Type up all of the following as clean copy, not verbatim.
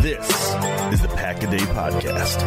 This is the Pack a Day Podcast.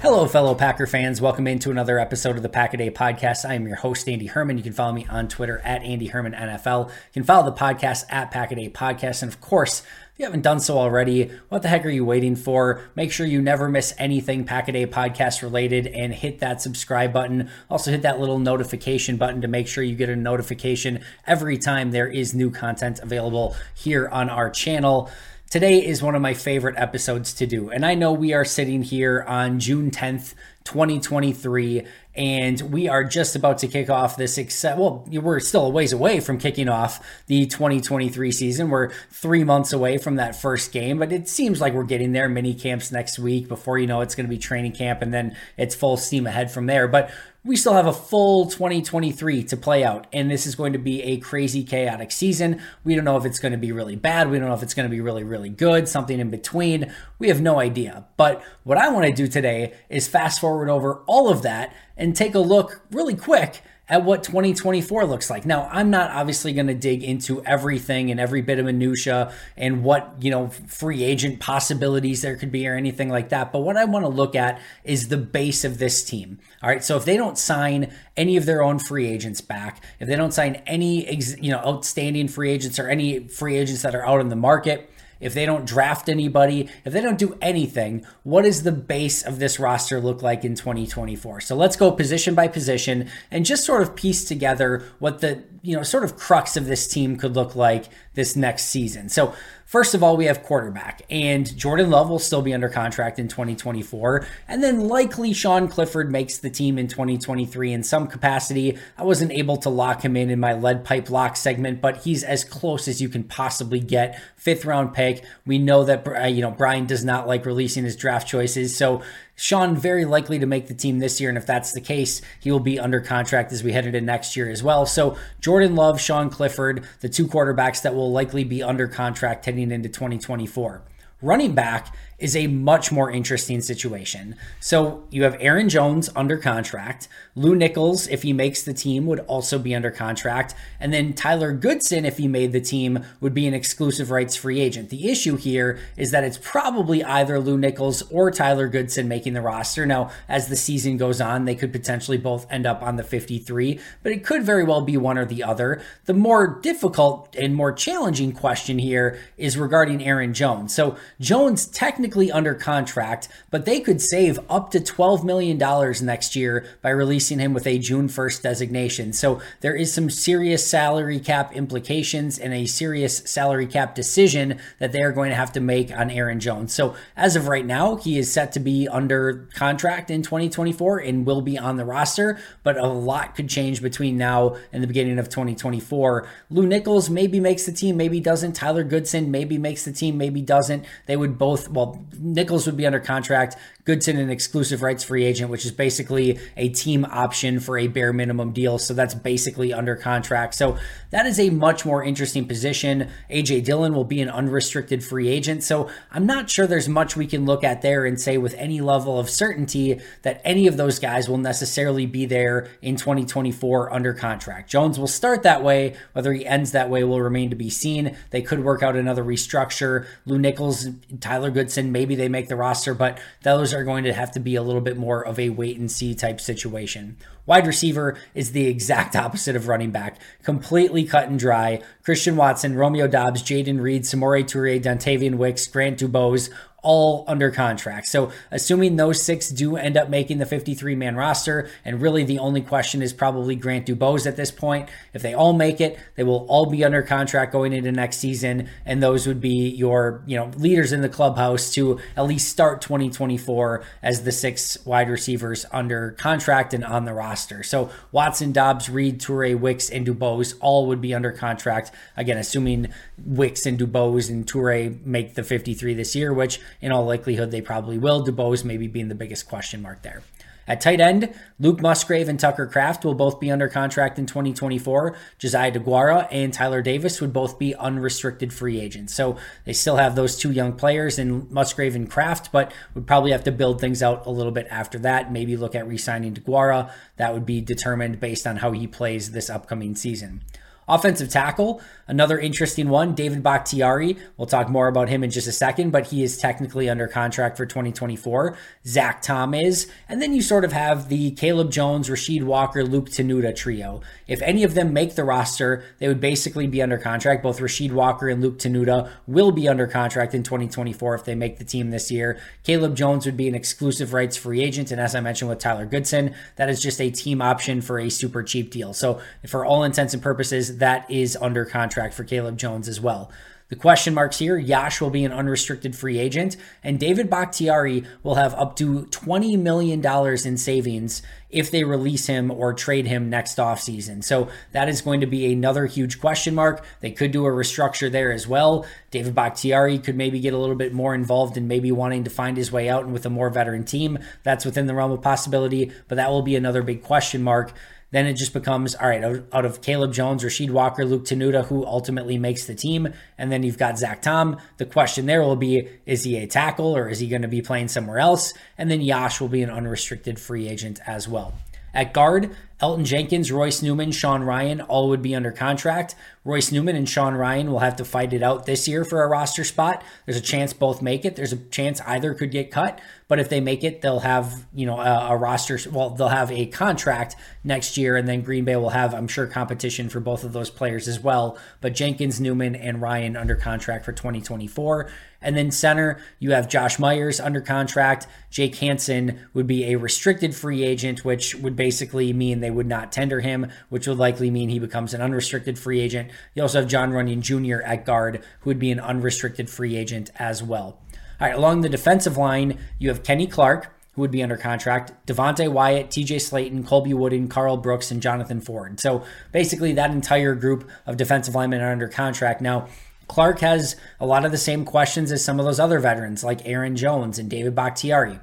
Hello, fellow Packer fans. Welcome into another episode of the Pack a Day Podcast. I am your host, Andy Herman. You can follow me on Twitter at Andy Herman NFL. You can follow the podcast at Pack a Day Podcast. And of course, if you haven't done so already, what the heck are you waiting for? Make sure you never miss anything Pack-A-Day podcast related and hit that subscribe button. Also hit that little notification button to make sure you get a notification every time there is new content available here on our channel. Today is one of my favorite episodes to do, and I know we are sitting here on June 10th, 2023, and we are just about to kick off this, we're still a ways away from kicking off the 2023 season. We're 3 months away from that first game, but it seems like we're getting there. Mini camps next week. Before you know, it's going to be training camp, and then it's full steam ahead from there. But we still have a full 2023 to play out, and this is going to be a crazy, chaotic season. We don't know if it's going to be really bad. We don't know if it's going to be really, really good, something in between. We have no idea. But what I want to do today is fast forward over all of that and take a look really quick at what 2024 looks like. Now, I'm not obviously going to dig into everything and every bit of minutia and what, free agent possibilities there could be or anything like that. But what I want to look at is the base of this team. All right. So if they don't sign any of their own free agents back, if they don't sign any, outstanding free agents or any free agents that are out in the market, if they don't draft anybody, if they don't do anything, what does the base of this roster look like in 2024? So let's go position by position and just sort of piece together what the, sort of crux of this team could look like this next season. So first of all, we have quarterback, and Jordan Love will still be under contract in 2024, and then likely Sean Clifford makes the team in 2023 in some capacity. I wasn't able to lock him in my lead pipe lock segment, but he's as close as you can possibly get. 5th round pick. We know that Brian does not like releasing his draft choices, so Sean very likely to make the team this year, and if that's the case, he will be under contract as we head into next year as well. So Jordan Love, Sean Clifford, the two quarterbacks that will likely be under contract heading into 2024. Running back is a much more interesting situation. So you have Aaron Jones under contract. Lew Nichols, if he makes the team, would also be under contract. And then Tyler Goodson, if he made the team, would be an exclusive rights free agent. The issue here is that it's probably either Lew Nichols or Tyler Goodson making the roster. Now, as the season goes on, they could potentially both end up on the 53, but it could very well be one or the other. The more difficult and more challenging question here is regarding Aaron Jones. So Jones technically under contract, but they could save up to $12 million next year by releasing him with a June 1st designation. So there is some serious salary cap implications and a serious salary cap decision that they are going to have to make on Aaron Jones. So as of right now, he is set to be under contract in 2024 and will be on the roster, but a lot could change between now and the beginning of 2024. Lew Nichols maybe makes the team, maybe doesn't. Tyler Goodson maybe makes the team, maybe doesn't. They would both, well, Nichols would be under contract, Goodson an exclusive rights free agent, which is basically a team option for a bare minimum deal. So that's basically under contract. So that is a much more interesting position. A.J. Dillon will be an unrestricted free agent. So I'm not sure there's much we can look at there and say with any level of certainty that any of those guys will necessarily be there in 2024 under contract. Jones will start that way. Whether he ends that way will remain to be seen. They could work out another restructure. Lew Nichols, Tyler Goodson, maybe they make the roster, but those are going to have to be a little bit more of a wait and see type situation. Wide receiver is the exact opposite of running back. Completely cut and dry. Christian Watson, Romeo Dobbs, Jaden Reed, Samori Toure, Dontavian Wicks, Grant DuBose, all under contract. So assuming those six do end up making the 53-man roster, and really the only question is probably Grant DuBose at this point. If they all make it, they will all be under contract going into next season, and those would be your, you know, leaders in the clubhouse to at least start 2024 as the six wide receivers under contract and on the roster. So Watson, Dobbs, Reed, Toure, Wicks, and DuBose all would be under contract. Again, assuming Wicks and DuBose and Toure make the 53 this year, which in all likelihood, they probably will. DuBose maybe being the biggest question mark there. At tight end, Luke Musgrave and Tucker Kraft will both be under contract in 2024. Josiah Deguara and Tyler Davis would both be unrestricted free agents. So they still have those two young players in Musgrave and Kraft, but would probably have to build things out a little bit after that. Maybe look at re-signing Deguara. That would be determined based on how he plays this upcoming season. Offensive tackle, another interesting one, David Bakhtiari. We'll talk more about him in just a second, but he is technically under contract for 2024. Zach Tom is. And then you sort of have the Caleb Jones, Rashid Walker, Luke Tenuta trio. If any of them make the roster, they would basically be under contract. Both Rashid Walker and Luke Tenuta will be under contract in 2024 if they make the team this year. Caleb Jones would be an exclusive rights free agent. And as I mentioned with Tyler Goodson, that is just a team option for a super cheap deal. So for all intents and purposes, that is under contract for Caleb Jones as well. The question marks here, Yash will be an unrestricted free agent, and David Bakhtiari will have up to $20 million in savings if they release him or trade him next offseason. So that is going to be another huge question mark. They could do a restructure there as well. David Bakhtiari could maybe get a little bit more involved in maybe wanting to find his way out and with a more veteran team. That's within the realm of possibility, but that will be another big question mark. Then it just becomes, all right, out of Caleb Jones, Rashid Walker, Luke Tenuta, who ultimately makes the team, and then you've got Zach Tom. The question there will be, is he a tackle or is he going to be playing somewhere else? And then Yash will be an unrestricted free agent as well. At guard, Elton Jenkins, Royce Newman, Sean Ryan, all would be under contract. Royce Newman and Sean Ryan will have to fight it out this year for a roster spot. There's a chance both make it. There's a chance either could get cut, but if they make it, they'll have, you know, a roster. Well, they'll have a contract next year, and then Green Bay will have, I'm sure, competition for both of those players as well. But Jenkins, Newman, and Ryan under contract for 2024. And then center, you have Josh Myers under contract. Jake Hansen would be a restricted free agent, which would basically mean they would not tender him, which would likely mean he becomes an unrestricted free agent. You also have John Runyon Jr. at guard, who would be an unrestricted free agent as well. All right, along the defensive line, you have Kenny Clark, who would be under contract, Devontae Wyatt, TJ Slayton, Colby Wooden, Carl Brooks, and Jonathan Ford. So basically that entire group of defensive linemen are under contract. Now, Clark has a lot of the same questions as some of those other veterans like Aaron Jones and David Bakhtiari.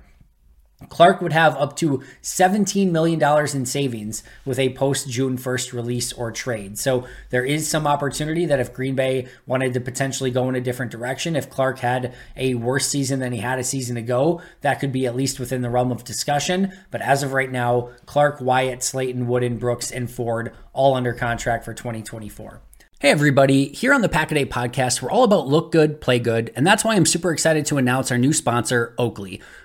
Clark would have up to $17 million in savings with a post-June 1st release or trade. So there is some opportunity that if Green Bay wanted to potentially go in a different direction, if Clark had a worse season than he had a season ago, that could be at least within the realm of discussion. But as of right now, Clark, Wyatt, Slayton, Wooden, Brooks, and Ford all under contract for 2024. Hey everybody, here on the Pack a Day Podcast, we're all about look good, play good, and that's why I'm super excited to announce our new sponsor, Oakley.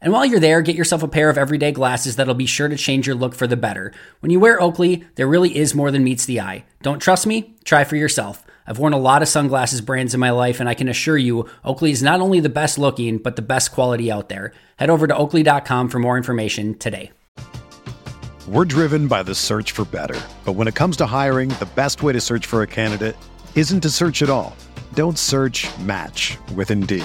And while you're there, get yourself a pair of everyday glasses that'll be sure to change your look for the better. When you wear Oakley, there really is more than meets the eye. Don't trust me? Try for yourself. I've worn a lot of sunglasses brands in my life, and I can assure you, Oakley is not only the best looking, but the best quality out there. Head over to oakley.com for more information today. We're driven by the search for better. But when it comes to hiring, the best way to search for a candidate isn't to search at all. Don't search, match with Indeed.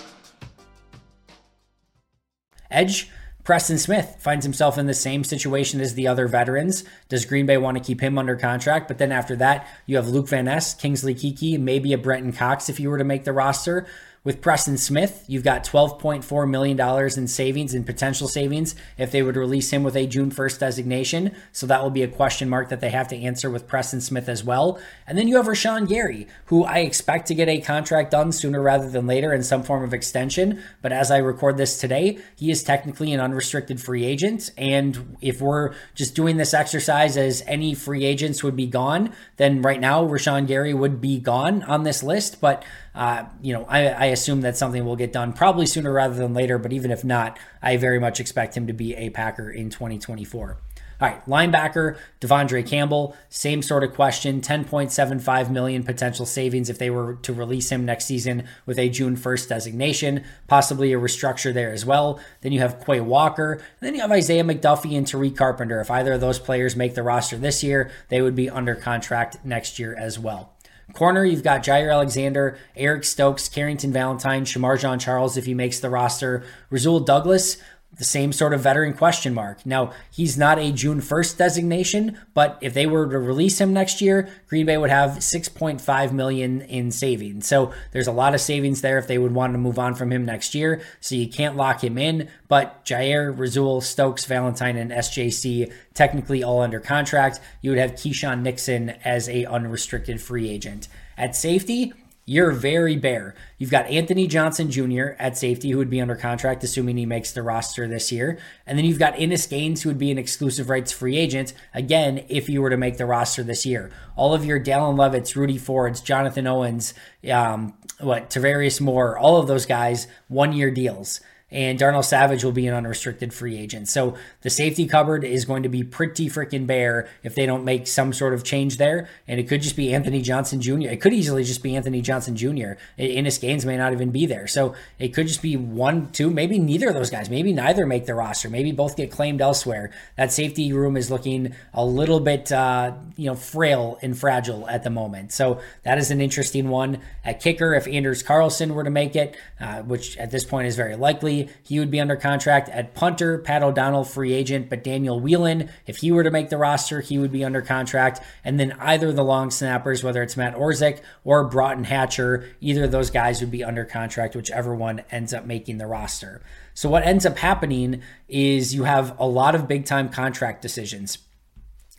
Edge, Preston Smith finds himself in the same situation as the other veterans. Does Green Bay want to keep him under contract? But then after that, you have Luke Van Ness, Kingsley Kiki, maybe a Brenton Cox if you were to make the roster. With Preston Smith, you've got $12.4 million in savings and potential savings if they would release him with a June 1st designation. So that will be a question mark that they have to answer with Preston Smith as well. And then you have Rashawn Gary, who I expect to get a contract done sooner rather than later in some form of extension. But as I record this today, he is technically an unrestricted free agent. And if we're just doing this exercise as any free agents would be gone, then right now Rashawn Gary would be gone on this list. But I assume that something will get done probably sooner rather than later, but even if not, I very much expect him to be a Packer in 2024. All right, linebacker, Devondre Campbell, same sort of question, $10.75 million potential savings if they were to release him next season with a June 1st designation, possibly a restructure there as well. Then you have Quay Walker, and then you have Isaiah McDuffie and Tariq Carpenter. If either of those players make the roster this year, they would be under contract next year as well. Corner, you've got Jaire Alexander, Eric Stokes, Carrington Valentine, Shamar Jean-Charles if he makes the roster, Rasul Douglas, the same sort of veteran question mark. Now, he's not a June 1st designation, but if they were to release him next year, Green Bay would have $6.5 million in savings. So there's a lot of savings there if they would want to move on from him next year. So you can't lock him in, but Jaire, Rasul, Stokes, Valentine, and SJC technically all under contract. You would have Keisean Nixon as a unrestricted free agent. At safety, you're very bare. You've got Anthony Johnson Jr. at safety, who would be under contract, assuming he makes the roster this year. And then you've got Innes Gaines, who would be an exclusive rights free agent, again, if he were to make the roster this year. All of your Dallin Levitts, Rudy Fords, Jonathan Owens, Tavarius Moore, all of those guys, one-year deals. And Darnell Savage will be an unrestricted free agent. So the safety cupboard is going to be pretty freaking bare if they don't make some sort of change there. And it could just be Anthony Johnson Jr. It could easily just be Anthony Johnson Jr. Innes Gaines may not even be there. So it could just be one, two, maybe neither of those guys. Maybe neither make the roster. Maybe both get claimed elsewhere. That safety room is looking a little bit, frail and fragile at the moment. So that is an interesting one. At kicker, if Anders Carlson were to make it, which at this point is very likely, he would be under contract. At punter, Pat O'Donnell, free agent, but Daniel Whelan, if he were to make the roster, he would be under contract. And then either of the long snappers, whether it's Matt Orzik or Broughton Hatcher, either of those guys would be under contract, whichever one ends up making the roster. So what ends up happening is you have a lot of big-time contract decisions.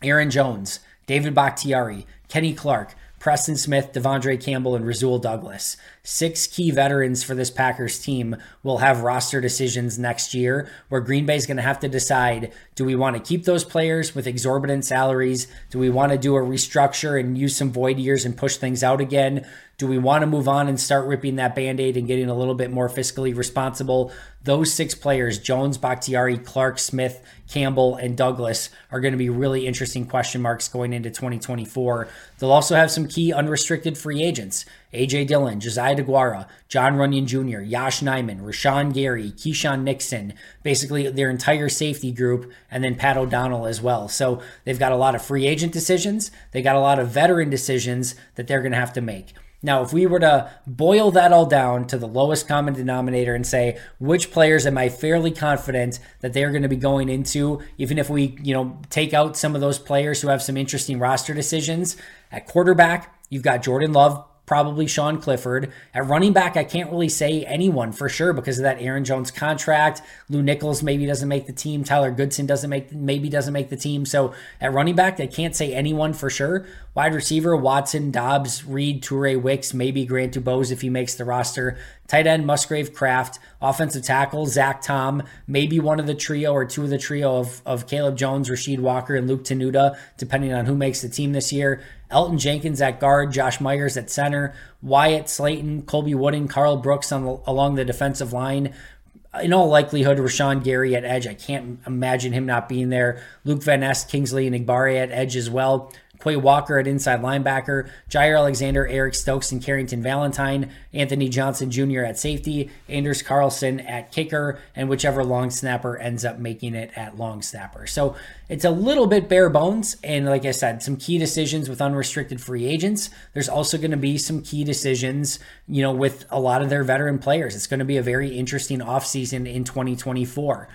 Aaron Jones, David Bakhtiari, Kenny Clark, Preston Smith, Devondre Campbell, and Rasul Douglas. 6 key veterans for this Packers team will have roster decisions next year where Green Bay is going to have to decide, do we want to keep those players with exorbitant salaries? Do we want to do a restructure and use some void years and push things out again? Do we want to move on and start ripping that Band-Aid and getting a little bit more fiscally responsible? Those six players, Jones, Bakhtiari, Clark, Smith, Campbell, and Douglas, are going to be really interesting question marks going into 2024. They'll also have some key unrestricted free agents. A.J. Dillon, Josiah Deguara, John Runyon Jr., Josh Nyman, Rashawn Gary, Keisean Nixon, basically their entire safety group, and then Pat O'Donnell as well. So they've got a lot of free agent decisions. They got a lot of veteran decisions that they're going to have to make. Now, if we were to boil that all down to the lowest common denominator and say, which players am I fairly confident that they're going to be going into, even if we, take out some of those players who have some interesting roster decisions? At quarterback, you've got Jordan Love, probably Sean Clifford. At running back, I can't really say anyone for sure because of that Aaron Jones contract. Lew Nichols maybe doesn't make the team. Tyler Goodson doesn't make the team. So at running back, they can't say anyone for sure. Wide receiver, Watson, Dobbs, Reed, Toure, Wicks, maybe Grant DuBose if he makes the roster. Tight end, Musgrave, Kraft. Offensive tackle, Zach Tom. Maybe one of the trio or two of the trio of Caleb Jones, Rashid Walker, and Luke Tenuta, depending on who makes the team this year. Elton Jenkins at guard, Josh Myers at center, Wyatt Slayton, Colby Wooden, Carl Brooks along the defensive line. In all likelihood, Rashawn Gary at edge. I can't imagine him not being there. Luke Van Ness, Kingsley, and Igbari at edge as well. Quay Walker at inside linebacker, Jair Alexander, Eric Stokes, and Carrington Valentine, Anthony Johnson Jr. at safety, Anders Carlson at kicker, and whichever long snapper ends up making it at long snapper. So it's a little bit bare bones, and like I said, some key decisions with unrestricted free agents. There's also going to be some key decisions, with a lot of their veteran players. It's going to be a very interesting offseason in 2024.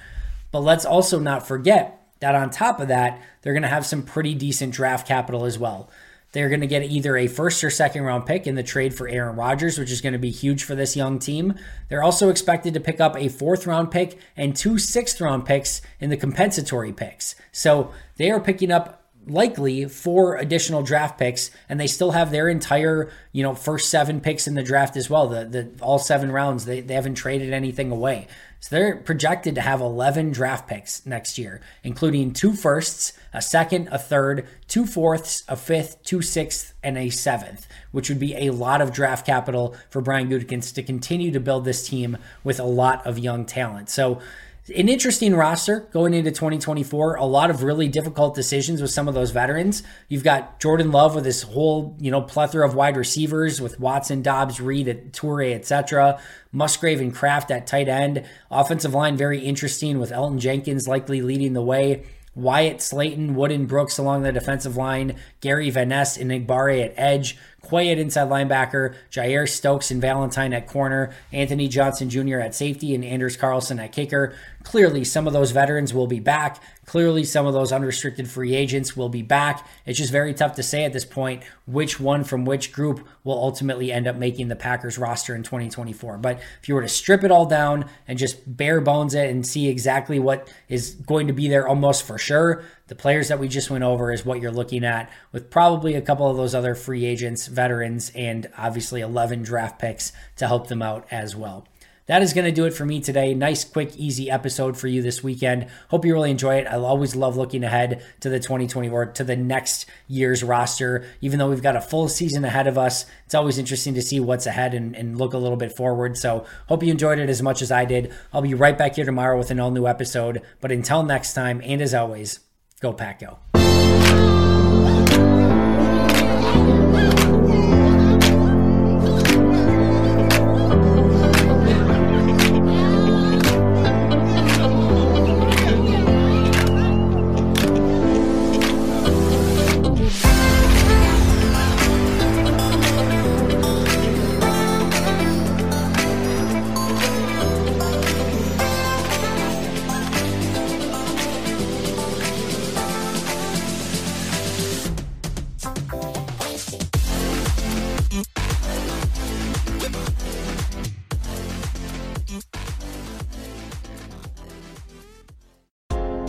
But let's also not forget that on top of that, they're going to have some pretty decent draft capital as well. They're going to get either a first or second round pick in the trade for Aaron Rodgers, which is going to be huge for this young team. They're also expected to pick up a 4th round pick and 2 6th round picks in the compensatory picks. So they are picking up likely 4 additional draft picks, and they still have their entire, first 7 picks in the draft as well. The all 7 rounds, they haven't traded anything away. So they're projected to have 11 draft picks next year, including 2 firsts, a second, a third, 2 fourths, a fifth, 2 sixths, and a 7th, which would be a lot of draft capital for Brian Gutekunst to continue to build this team with a lot of young talent. So an interesting roster going into 2024, a lot of really difficult decisions with some of those veterans. You've got Jordan Love with this whole, plethora of wide receivers with Watson, Dobbs, Reed, Toure, etc. Musgrave and Kraft at tight end. Offensive line, very interesting with Elton Jenkins likely leading the way. Wyatt Slayton, Wooden, Brooks along the defensive line, Gary Van Ness and Igbari at edge, Quay at inside linebacker, Jair Stokes and Valentine at corner, Anthony Johnson Jr. at safety, and Anders Carlson at kicker. Clearly, some of those veterans will be back. Clearly, some of those unrestricted free agents will be back. It's just very tough to say at this point which one from which group will ultimately end up making the Packers roster in 2024. But if you were to strip it all down and just bare bones it and see exactly what is going to be there almost for sure, the players that we just went over is what you're looking at, with probably a couple of those other free agents, veterans, and obviously 11 draft picks to help them out as well. That is going to do it for me today. Nice, quick, easy episode for you this weekend. Hope you really enjoy it. I always love looking ahead to the 2020 or to the next year's roster. Even though we've got a full season ahead of us, it's always interesting to see what's ahead and look a little bit forward. So hope you enjoyed it as much as I did. I'll be right back here tomorrow with an all-new episode. But until next time, and as always, go Pack Go.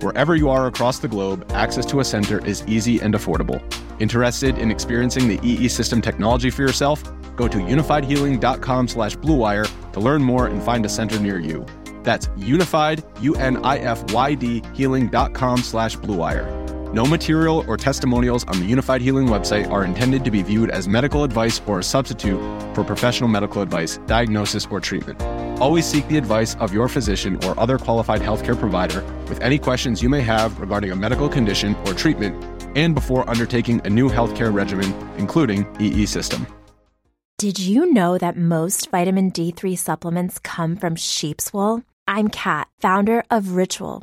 Wherever you are across the globe, access to a center is easy and affordable. Interested in experiencing the EE System technology for yourself? Go to unifiedhealing.com/bluewire to learn more and find a center near you. That's unified, UNIFYD, healing.com/bluewire. No material or testimonials on the Unified Healing website are intended to be viewed as medical advice or a substitute for professional medical advice, diagnosis, or treatment. Always seek the advice of your physician or other qualified healthcare provider with any questions you may have regarding a medical condition or treatment and before undertaking a new healthcare regimen, including EE System. Did you know that most vitamin D3 supplements come from sheep's wool? I'm Kat, founder of Ritual.